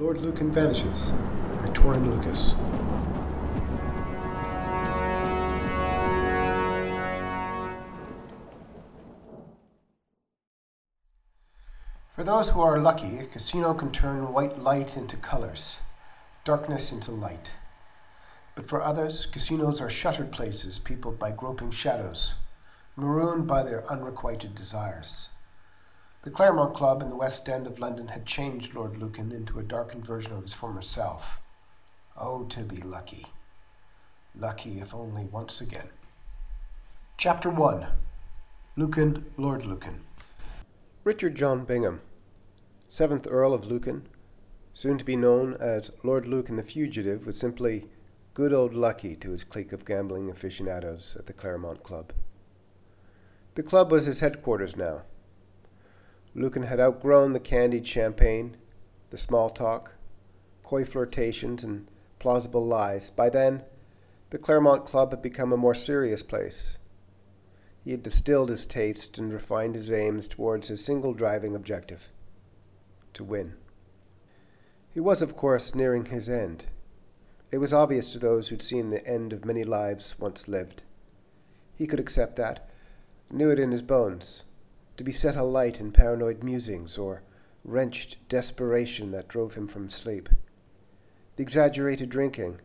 Lord Lucan vanishes. Victorian Lucas. For those who are lucky, a casino can turn white light into colors, darkness into light. But for others, casinos are shuttered places peopled by groping shadows, marooned by their unrequited desires. The Claremont Club in the West End of London had changed Lord Lucan into a darkened version of his former self. Oh, to be lucky. Lucky if only once again. Chapter 1. Lucan, Lord Lucan. Richard John Bingham, 7th Earl of Lucan, soon to be known as Lord Lucan the Fugitive, was simply good old Lucky to his clique of gambling aficionados at the Claremont Club. The club was his headquarters now. Lucan had outgrown the candied champagne, the small talk, coy flirtations, and plausible lies. By then, the Claremont Club had become a more serious place. He had distilled his taste and refined his aims towards his single driving objective, to win. He was, of course, nearing his end. It was obvious to those who'd seen the end of many lives once lived. He could accept that, knew it in his bones, to be set alight in paranoid musings or wrenched desperation that drove him from sleep. The exaggerated drinking,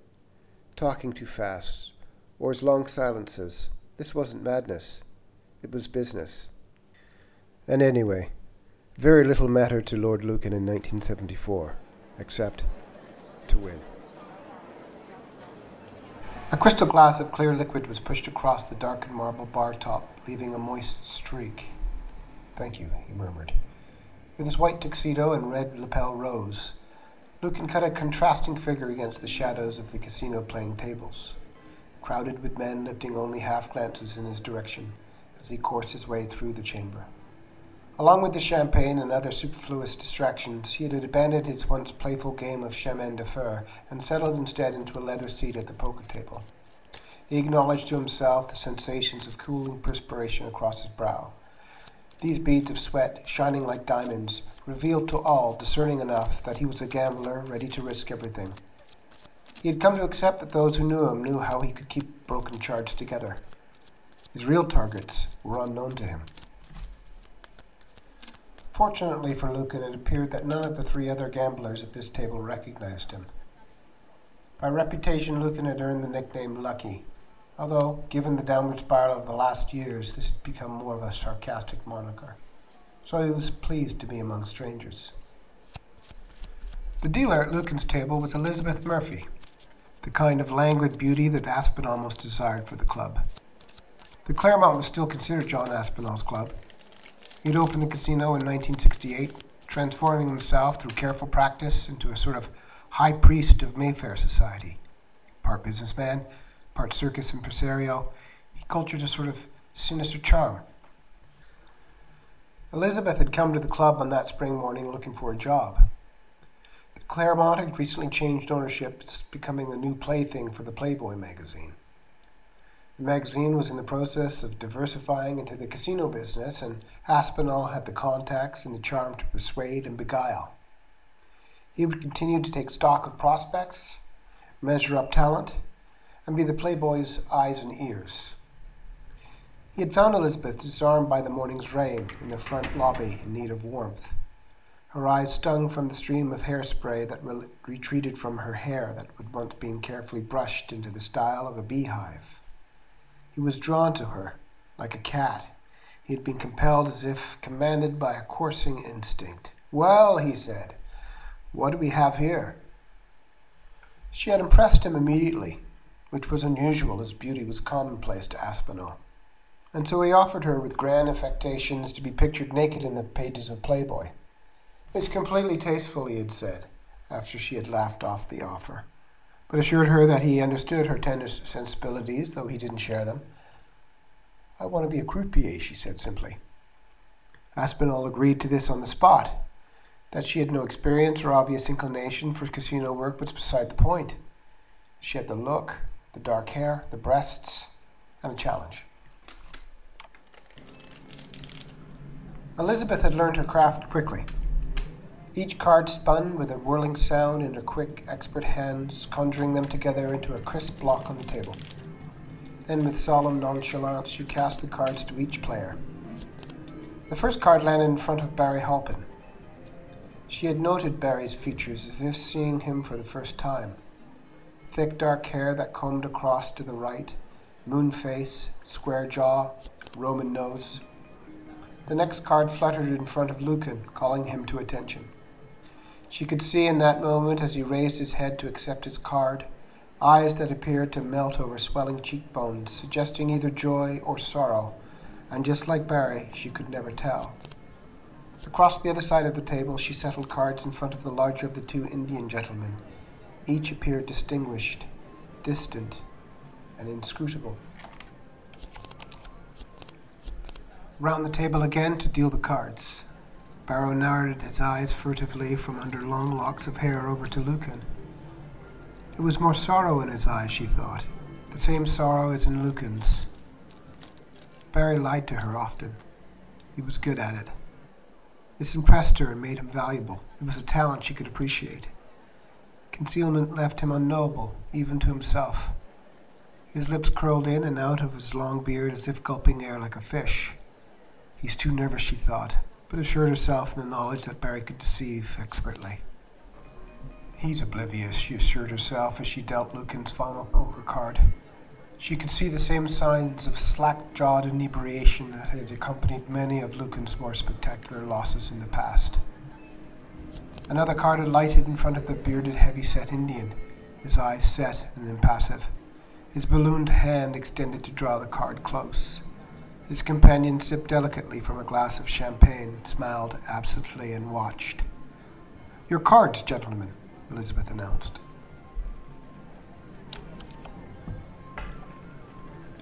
talking too fast, or his long silences, this wasn't madness. It was business. And anyway, very little mattered to Lord Lucan in 1974, except to win. A crystal glass of clear liquid was pushed across the darkened marble bar top, leaving a moist streak. "Thank you," he murmured. With his white tuxedo and red lapel rose, Lucan cut a contrasting figure against the shadows of the casino playing tables, crowded with men lifting only half-glances in his direction as he coursed his way through the chamber. Along with the champagne and other superfluous distractions, he had abandoned his once playful game of chemin de fer and settled instead into a leather seat at the poker table. He acknowledged to himself the sensations of cooling perspiration across his brow. These beads of sweat, shining like diamonds, revealed to all, discerning enough, that he was a gambler ready to risk everything. He had come to accept that those who knew him knew how he could keep broken charts together. His real targets were unknown to him. Fortunately for Lucan, it appeared that none of the three other gamblers at this table recognized him. By reputation, Lucan had earned the nickname Lucky, although, given the downward spiral of the last years, this had become more of a sarcastic moniker. So he was pleased to be among strangers. The dealer at Lucan's table was Elizabeth Murphy, the kind of languid beauty that Aspinall most desired for the club. The Claremont was still considered John Aspinall's club. He'd opened the casino in 1968, transforming himself through careful practice into a sort of high priest of Mayfair society. Part businessman, part circus impresario, he cultured a sort of sinister charm. Elizabeth had come to the club on that spring morning looking for a job. Claremont had recently changed ownership, becoming the new plaything for the Playboy magazine. The magazine was in the process of diversifying into the casino business, and Aspinall had the contacts and the charm to persuade and beguile. He would continue to take stock of prospects, measure up talent, and be the Playboy's eyes and ears. He had found Elizabeth disarmed by the morning's rain in the front lobby in need of warmth. Her eyes stung from the stream of hairspray that retreated from her hair that had once been carefully brushed into the style of a beehive. He was drawn to her, like a cat. He had been compelled as if commanded by a coursing instinct. "Well," he said, "what do we have here?" She had impressed him immediately, which was unusual as beauty was commonplace to Aspinall. And so he offered her with grand affectations to be pictured naked in the pages of Playboy. "It's completely tasteful," he had said, after she had laughed off the offer, but assured her that he understood her tender sensibilities, though he didn't share them. "I want to be a croupier," she said simply. Aspinall agreed to this on the spot. That she had no experience or obvious inclination for casino work was beside the point. She had the look, the dark hair, the breasts, and a challenge. Elizabeth had learned her craft quickly. each card spun with a whirling sound in her quick, expert hands, conjuring them together into a crisp block on the table. Then with solemn nonchalance, she cast the cards to each player. The first card landed in front of Barry Halpin. She had noted Barry's features as if seeing him for the first time. Thick dark hair that combed across to the right, moon face, square jaw, Roman nose. The next card fluttered in front of Lucan, calling him to attention. She could see in that moment, as he raised his head to accept his card, eyes that appeared to melt over swelling cheekbones, suggesting either joy or sorrow, and just like Barry, she could never tell. Across the other side of the table, she settled cards in front of the larger of the two Indian gentlemen. Each appeared distinguished, distant, and inscrutable. Round the table again to deal the cards. Barrow narrowed his eyes furtively from under long locks of hair over to Lucan. It was more sorrow in his eyes, she thought, the same sorrow as in Lucan's. Barry lied to her often. He was good at it. This impressed her and made him valuable. It was a talent she could appreciate. Concealment left him unknowable, even to himself. His lips curled in and out of his long beard as if gulping air like a fish. He's too nervous, she thought, but assured herself in the knowledge that Barry could deceive expertly. He's oblivious, she assured herself as she dealt Lucan's final overcard. She could see the same signs of slack-jawed inebriation that had accompanied many of Lucan's more spectacular losses in the past. Another card alighted in front of the bearded, heavy-set Indian, his eyes set and impassive, his ballooned hand extended to draw the card close. His companion sipped delicately from a glass of champagne, smiled absently, and watched. "Your cards, gentlemen," Elizabeth announced.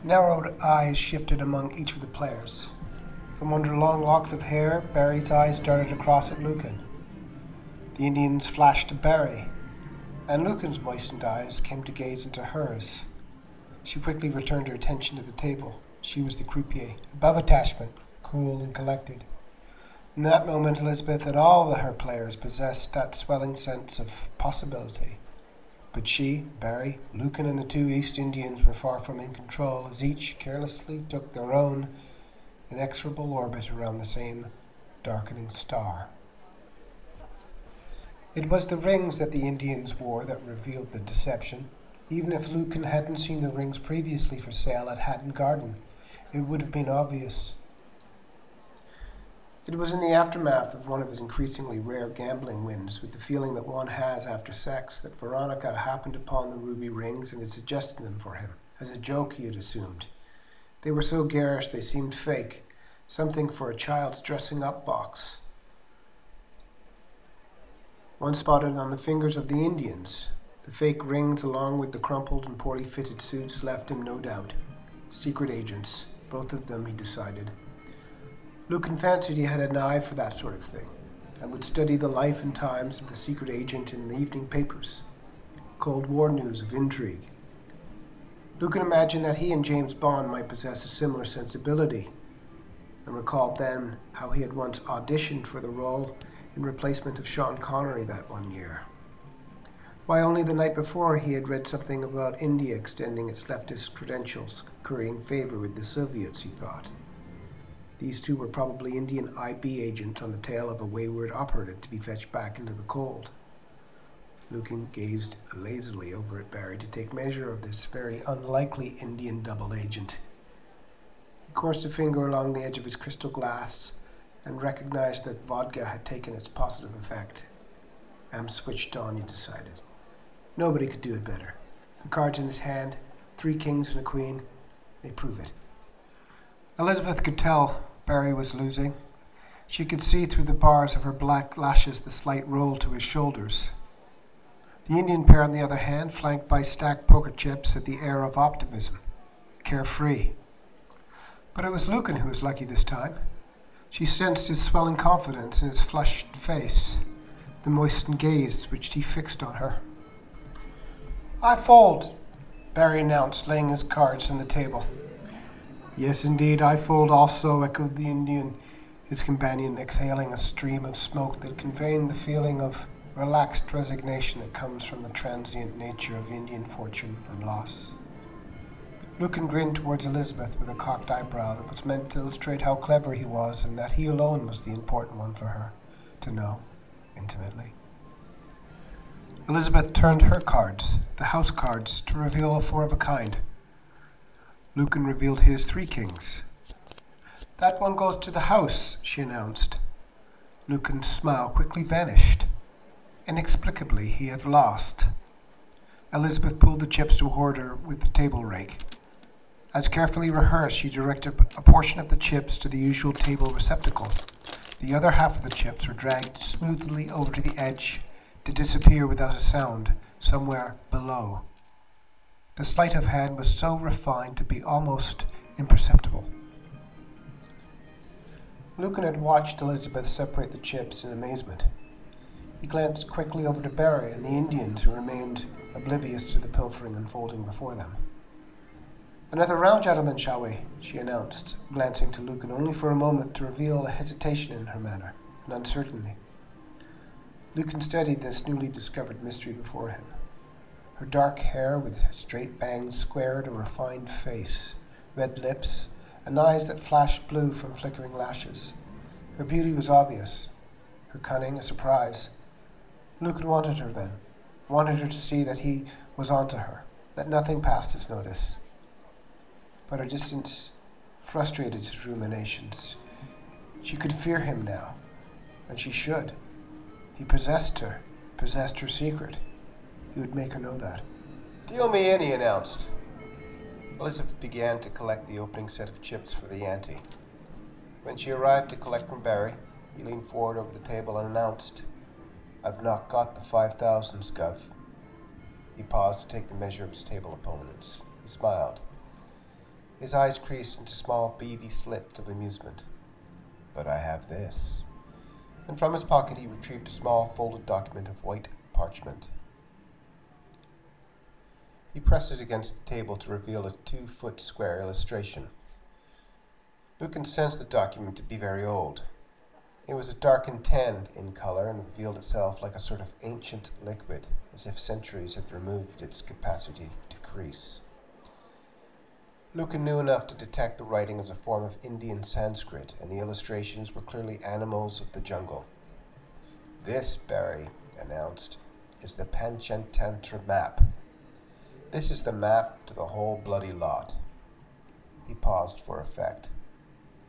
Narrowed eyes shifted among each of the players. From under long locks of hair, Barry's eyes darted across at Lucan. The Indian's flashed to Barry, and Lucan's moistened eyes came to gaze into hers. She quickly returned her attention to the table. She was the croupier, above attachment, cool and collected. In that moment, Elizabeth and all her players possessed that swelling sense of possibility. But she, Barry, Lucan, and the two East Indians were far from in control, as each carelessly took their own inexorable orbit around the same darkening star. It was the rings that the Indians wore that revealed the deception. Even if Lucan hadn't seen the rings previously for sale at Hatton Garden, it would have been obvious. It was in the aftermath of one of his increasingly rare gambling wins, with the feeling that one has after sex, that Veronica happened upon the ruby rings and had suggested them for him. As a joke, he had assumed. They were so garish they seemed fake, something for a child's dressing-up box. One spotted on the fingers of the Indians. The fake rings, along with the crumpled and poorly fitted suits, left him no doubt. Secret agents, both of them, he decided. Lucan fancied he had an eye for that sort of thing, and would study the life and times of the secret agent in the evening papers. Cold War news of intrigue. Lucan imagined that he and James Bond might possess a similar sensibility, and recalled then how he had once auditioned for the role in replacement of Sean Connery that one year. Why, only the night before he had read something about India extending its leftist credentials, currying favor with the Soviets, he thought. These two were probably Indian IB agents on the tail of a wayward operative to be fetched back into the cold. Lucan gazed lazily over at Barry to take measure of this very unlikely Indian double agent. He coursed a finger along the edge of his crystal glass and recognized that vodka had taken its positive effect. Am switched on, he decided. Nobody could do it better. The cards in his hand, 3 kings and a queen, they prove it. Elizabeth could tell Barry was losing. She could see through the bars of her black lashes the slight roll to his shoulders. The Indian pair, on the other hand, flanked by stacked poker chips, had the air of optimism, carefree. But it was Lucan who was lucky this time. She sensed his swelling confidence in his flushed face, the moistened gaze which he fixed on her. "I fold," Barry announced, laying his cards on the table. "Yes, indeed, I fold also," echoed the Indian, his companion exhaling a stream of smoke that conveyed the feeling of relaxed resignation that comes from the transient nature of Indian fortune and loss. Lucan grinned towards Elizabeth with a cocked eyebrow that was meant to illustrate how clever he was and that he alone was the important one for her to know intimately. Elizabeth turned her cards, the house cards, to reveal a four-of-a-kind. Lucan revealed his three kings. "That one goes to the house," she announced. Lucan's smile quickly vanished. Inexplicably, he had lost. Elizabeth pulled the chips toward her with the table rake. As carefully rehearsed, she directed a portion of the chips to the usual table receptacle. The other half of the chips were dragged smoothly over to the edge to disappear without a sound somewhere below. The sleight of hand was so refined to be almost imperceptible. Lucan had watched Elizabeth separate the chips in amazement. He glanced quickly over to Barry and the Indians, who remained oblivious to the pilfering unfolding before them. "Another round, gentlemen, shall we?" she announced, glancing to Lucan only for a moment to reveal a hesitation in her manner, an uncertainty. Lucan studied this newly discovered mystery before him. Her dark hair with straight bangs squared a refined face, red lips, and eyes that flashed blue from flickering lashes. Her beauty was obvious, her cunning a surprise. Lucan wanted her then, wanted her to see that he was onto her, that nothing passed his notice. But her distance frustrated his ruminations. She could fear him now, and she should. He possessed her secret. He would make her know that. "Deal me in," he announced. Elizabeth began to collect the opening set of chips for the ante. When she arrived to collect from Barry, he leaned forward over the table and announced, "I've not got the 5,000, Scuv." He paused to take the measure of his table opponents. He smiled. His eyes creased into small, beady slits of amusement. "But I have this." And from his pocket he retrieved a small, folded document of white parchment. He pressed it against the table to reveal a 2-foot square illustration. Lucan sensed the document to be very old. It was a darkened tan in color and revealed itself like a sort of ancient liquid, as if centuries had removed its capacity to crease. Lucan knew enough to detect the writing as a form of Indian Sanskrit, and the illustrations were clearly animals of the jungle. "This," Barry announced, "is the Panchatantra map. This is the map to the whole bloody lot." He paused for effect.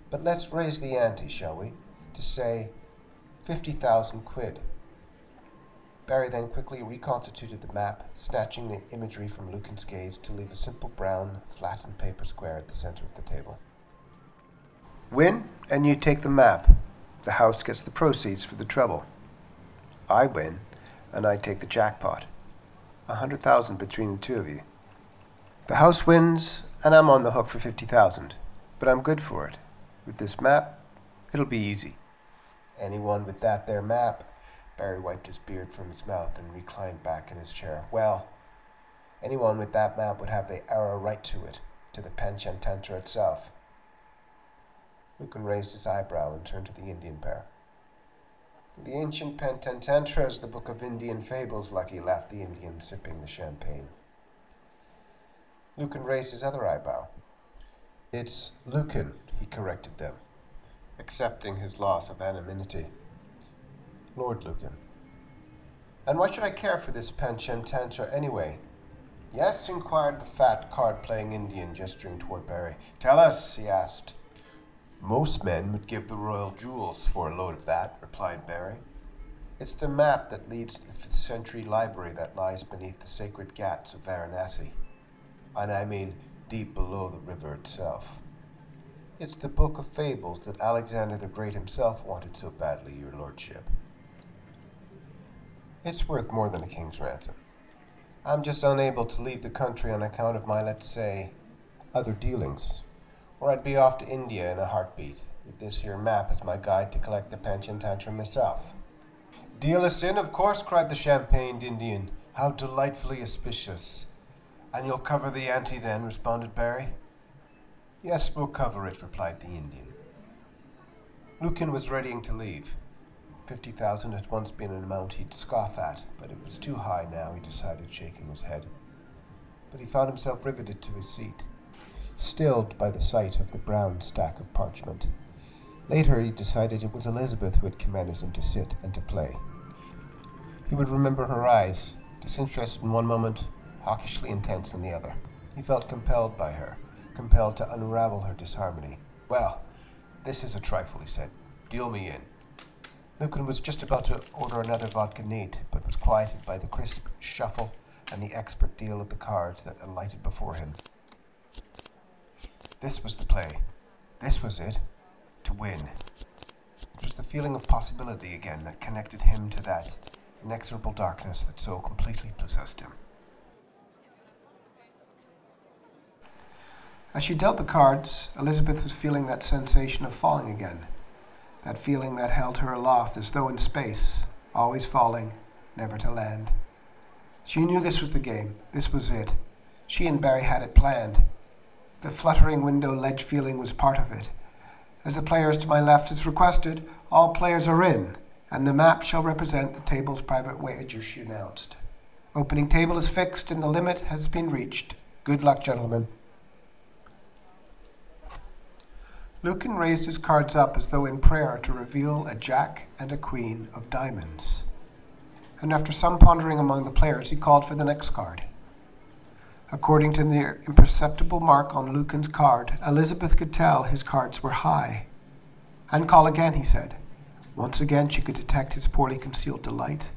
"But let's raise the ante, shall we, to say 50,000 quid. Barry then quickly reconstituted the map, snatching the imagery from Lucan's gaze to leave a simple brown, flattened paper square at the center of the table. "Win, and you take the map. The house gets the proceeds for the trouble. I win, and I take the jackpot. 100,000 between the two of you. The house wins, and I'm on the hook for 50,000, but I'm good for it. With this map, it'll be easy." "Anyone with that there map?" Barry wiped his beard from his mouth and reclined back in his chair. "Well, anyone with that map would have the arrow right to it, to the Panchatantra itself." Lucan raised his eyebrow and turned to the Indian pair. "The ancient Panchatantra is the book of Indian fables," Lucky laughed, the Indian sipping the champagne. Lucan raised his other eyebrow. "It's Lucan," he corrected them, accepting his loss of anonymity. "Lord Lucan. And why should I care for this Panchatantra anyway?" "Yes?" inquired the fat, card-playing Indian, gesturing toward Barry. "Tell us," he asked. "Most men would give the royal jewels for a load of that," replied Barry. "It's the map that leads to the 5th century library that lies beneath the sacred ghats of Varanasi. And I mean deep below the river itself. It's the book of fables that Alexander the Great himself wanted so badly, your lordship. It's worth more than a king's ransom. I'm just unable to leave the country on account of my, let's say, other dealings, or I'd be off to India in a heartbeat, with this here map as my guide to collect the Panchatantra myself." "Deal us in, of course," cried the champagned Indian. "How delightfully auspicious." "And you'll cover the ante then," responded Barry. "Yes, we'll cover it," replied the Indian. Lucan was readying to leave. 50,000 had once been an amount he'd scoff at, but it was too high now, he decided, shaking his head. But he found himself riveted to his seat, stilled by the sight of the brown stack of parchment. Later he decided it was Elizabeth who had commanded him to sit and to play. He would remember her eyes, disinterested in one moment, hawkishly intense in the other. He felt compelled by her, compelled to unravel her disharmony. Well, this is a trifle, he said. Deal me in. Lucan was just about to order another vodka neat, but was quieted by the crisp shuffle and the expert deal of the cards that alighted before him. This was the play. This was it. To win. It was the feeling of possibility again that connected him to that inexorable darkness that so completely possessed him. As she dealt the cards, Elizabeth was feeling that sensation of falling again, that feeling that held her aloft as though in space, always falling, never to land. She knew this was the game, this was it. She and Barry had it planned. The fluttering window ledge feeling was part of it. As the players to my left is requested, all players are in, and the map shall represent the table's private wager, she announced. Opening table is fixed and the limit has been reached. Good luck, gentlemen. Lucan raised his cards up as though in prayer to reveal a jack and a queen of diamonds. And after some pondering among the players, he called for the next card. According to the imperceptible mark on Lucan's card, Elizabeth could tell his cards were high. And call again, he said. Once again, she could detect his poorly concealed delight.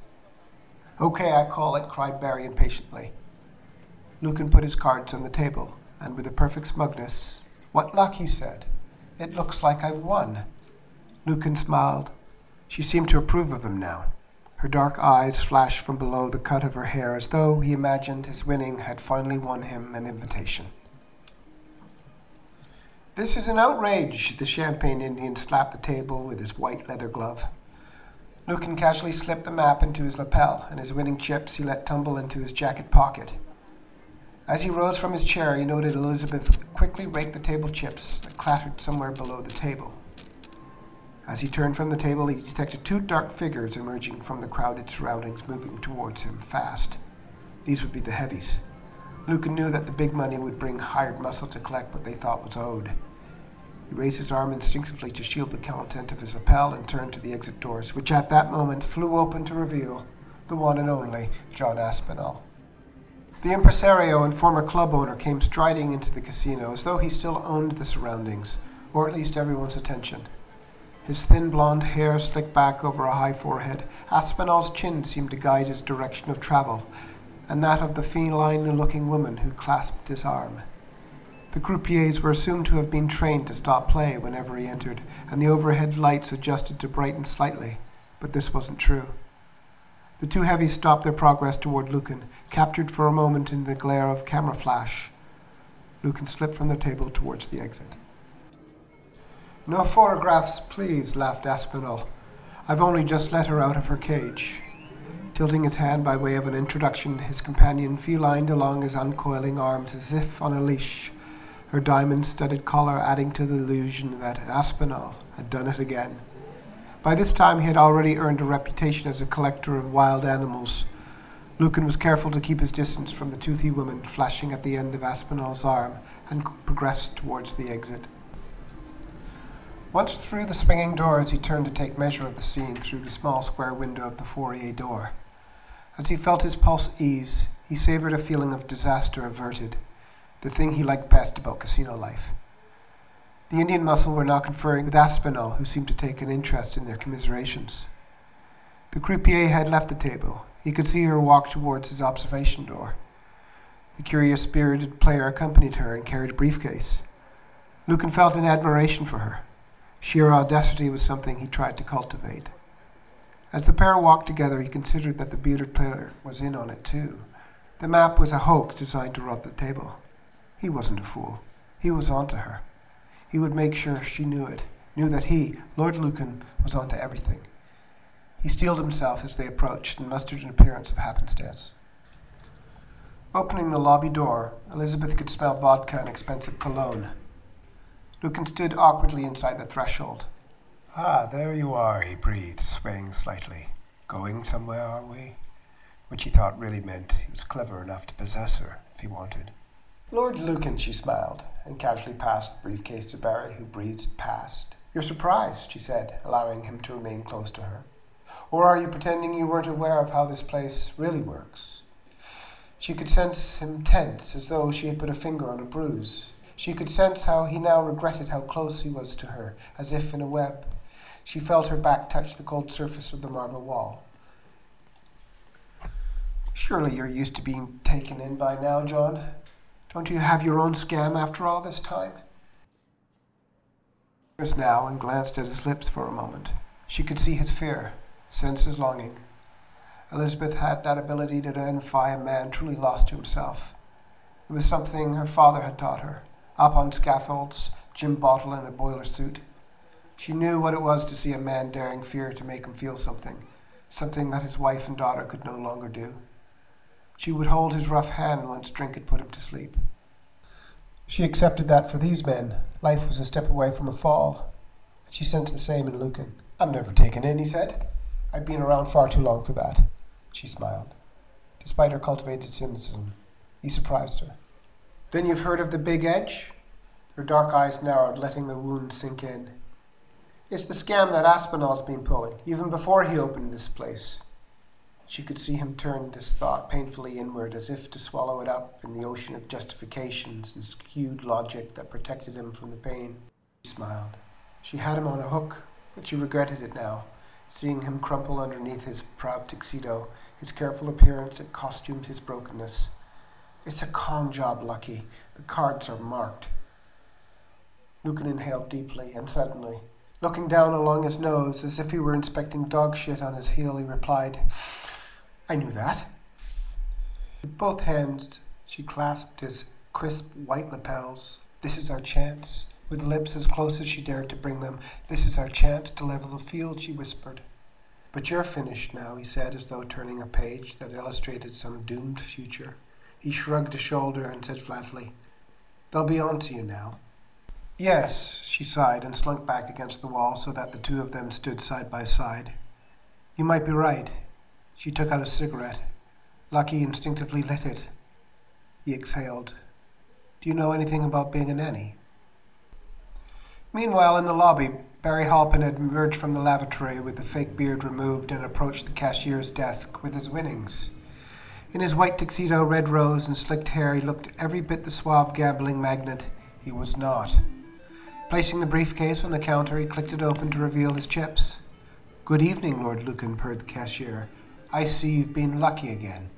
Okay, I call it, cried Barry impatiently. Lucan put his cards on the table, and with a perfect smugness, what luck, he said. It looks like I've won. Lucan smiled. She seemed to approve of him now. Her dark eyes flashed from below the cut of her hair as though he imagined his winning had finally won him an invitation. This is an outrage, the Champagne Indian slapped the table with his white leather glove. Lucan casually slipped the map into his lapel, and his winning chips he let tumble into his jacket pocket. As he rose from his chair, he noted Elizabeth quickly raked the table chips that clattered somewhere below the table. As he turned from the table, he detected two dark figures emerging from the crowded surroundings, moving towards him fast. These would be the heavies. Lucan knew that the big money would bring hired muscle to collect what they thought was owed. He raised his arm instinctively to shield the content of his lapel and turned to the exit doors, which at that moment flew open to reveal the one and only John Aspinall. The impresario and former club owner came striding into the casino as though he still owned the surroundings, or at least everyone's attention. His thin blonde hair slicked back over a high forehead, Aspinall's chin seemed to guide his direction of travel, and that of the feline-looking woman who clasped his arm. The croupiers were assumed to have been trained to stop play whenever he entered, and the overhead lights adjusted to brighten slightly, but this wasn't true. The two heavies stopped their progress toward Lucan, captured for a moment in the glare of camera flash. Lucan slipped from the table towards the exit. No photographs, please, laughed Aspinall. I've only just let her out of her cage. Tilting his hand by way of an introduction, his companion felined along his uncoiling arms as if on a leash, her diamond-studded collar adding to the illusion that Aspinall had done it again. By this time, he had already earned a reputation as a collector of wild animals. Lucan was careful to keep his distance from the toothy woman flashing at the end of Aspinall's arm and progressed towards the exit. Once through the swinging doors, he turned to take measure of the scene through the small square window of the foyer door. As he felt his pulse ease, he savored a feeling of disaster averted, the thing he liked best about casino life. The Indian muscle were now conferring with Aspinall, who seemed to take an interest in their commiserations. The croupier had left the table. He could see her walk towards his observation door. The curious-spirited player accompanied her and carried a briefcase. Lucan felt an admiration for her. Sheer audacity was something he tried to cultivate. As the pair walked together, he considered that the bearded player was in on it, too. The map was a hoax designed to rob the table. He wasn't a fool. He was onto her. He would make sure she knew it, knew that he, Lord Lucan, was onto everything. He steeled himself as they approached and mustered an appearance of happenstance. Opening the lobby door, Elizabeth could smell vodka and expensive cologne. Lucan stood awkwardly inside the threshold. "Ah, there you are," he breathed, swaying slightly. "Going somewhere, are we?" Which he thought really meant he was clever enough to possess her if he wanted. "Lord Lucan," she smiled, and casually passed the briefcase to Barry, who breezed past. "You're surprised," she said, allowing him to remain close to her. "Or are you pretending you weren't aware of how this place really works?" She could sense him tense, as though she had put a finger on a bruise. She could sense how he now regretted how close he was to her, as if in a web. She felt her back touch the cold surface of the marble wall. "Surely you're used to being taken in by now, John. Don't you have your own scam after all this time?" He was now and glanced at his lips for a moment. She could see his fear, sense his longing. Elizabeth had that ability to identify a man truly lost to himself. It was something her father had taught her, up on scaffolds, gin bottle and a boiler suit. She knew what it was to see a man daring fear to make him feel something that his wife and daughter could no longer do. She would hold his rough hand once drink had put him to sleep. She accepted that for these men, life was a step away from a fall. She sensed the same in Lucan. "I'm never taken in," he said. "I've been around far too long for that." She smiled. Despite her cultivated cynicism, he surprised her. "Then you've heard of the Big Edge?" Her dark eyes narrowed, letting the wound sink in. "It's the scam that Aspinall's been pulling, even before he opened this place." She could see him turn this thought painfully inward, as if to swallow it up in the ocean of justifications and skewed logic that protected him from the pain. She smiled. She had him on a hook, but she regretted it now, seeing him crumple underneath his proud tuxedo, his careful appearance that costumed his brokenness. "It's a con job, Lucky. The cards are marked." Lucan inhaled deeply, and suddenly, looking down along his nose, as if he were inspecting dog shit on his heel, he replied, "I knew that." With both hands, she clasped his crisp white lapels. "This is our chance." With lips as close as she dared to bring them, "This is our chance to level the field," she whispered. "But you're finished now," he said, as though turning a page that illustrated some doomed future. He shrugged a shoulder and said flatly, "They'll be on to you now." "Yes," she sighed and slunk back against the wall so that the two of them stood side by side. "You might be right." She took out a cigarette. Lucky instinctively lit it. He exhaled. "Do you know anything about being a nanny?" Meanwhile, in the lobby, Barry Halpin had emerged from the lavatory with the fake beard removed and approached the cashier's desk with his winnings. In his white tuxedo, red rose, and slicked hair, he looked every bit the suave gambling magnate he was not. Placing the briefcase on the counter, he clicked it open to reveal his chips. "Good evening, Lord Lucan," purred the cashier. "I see you've been lucky again."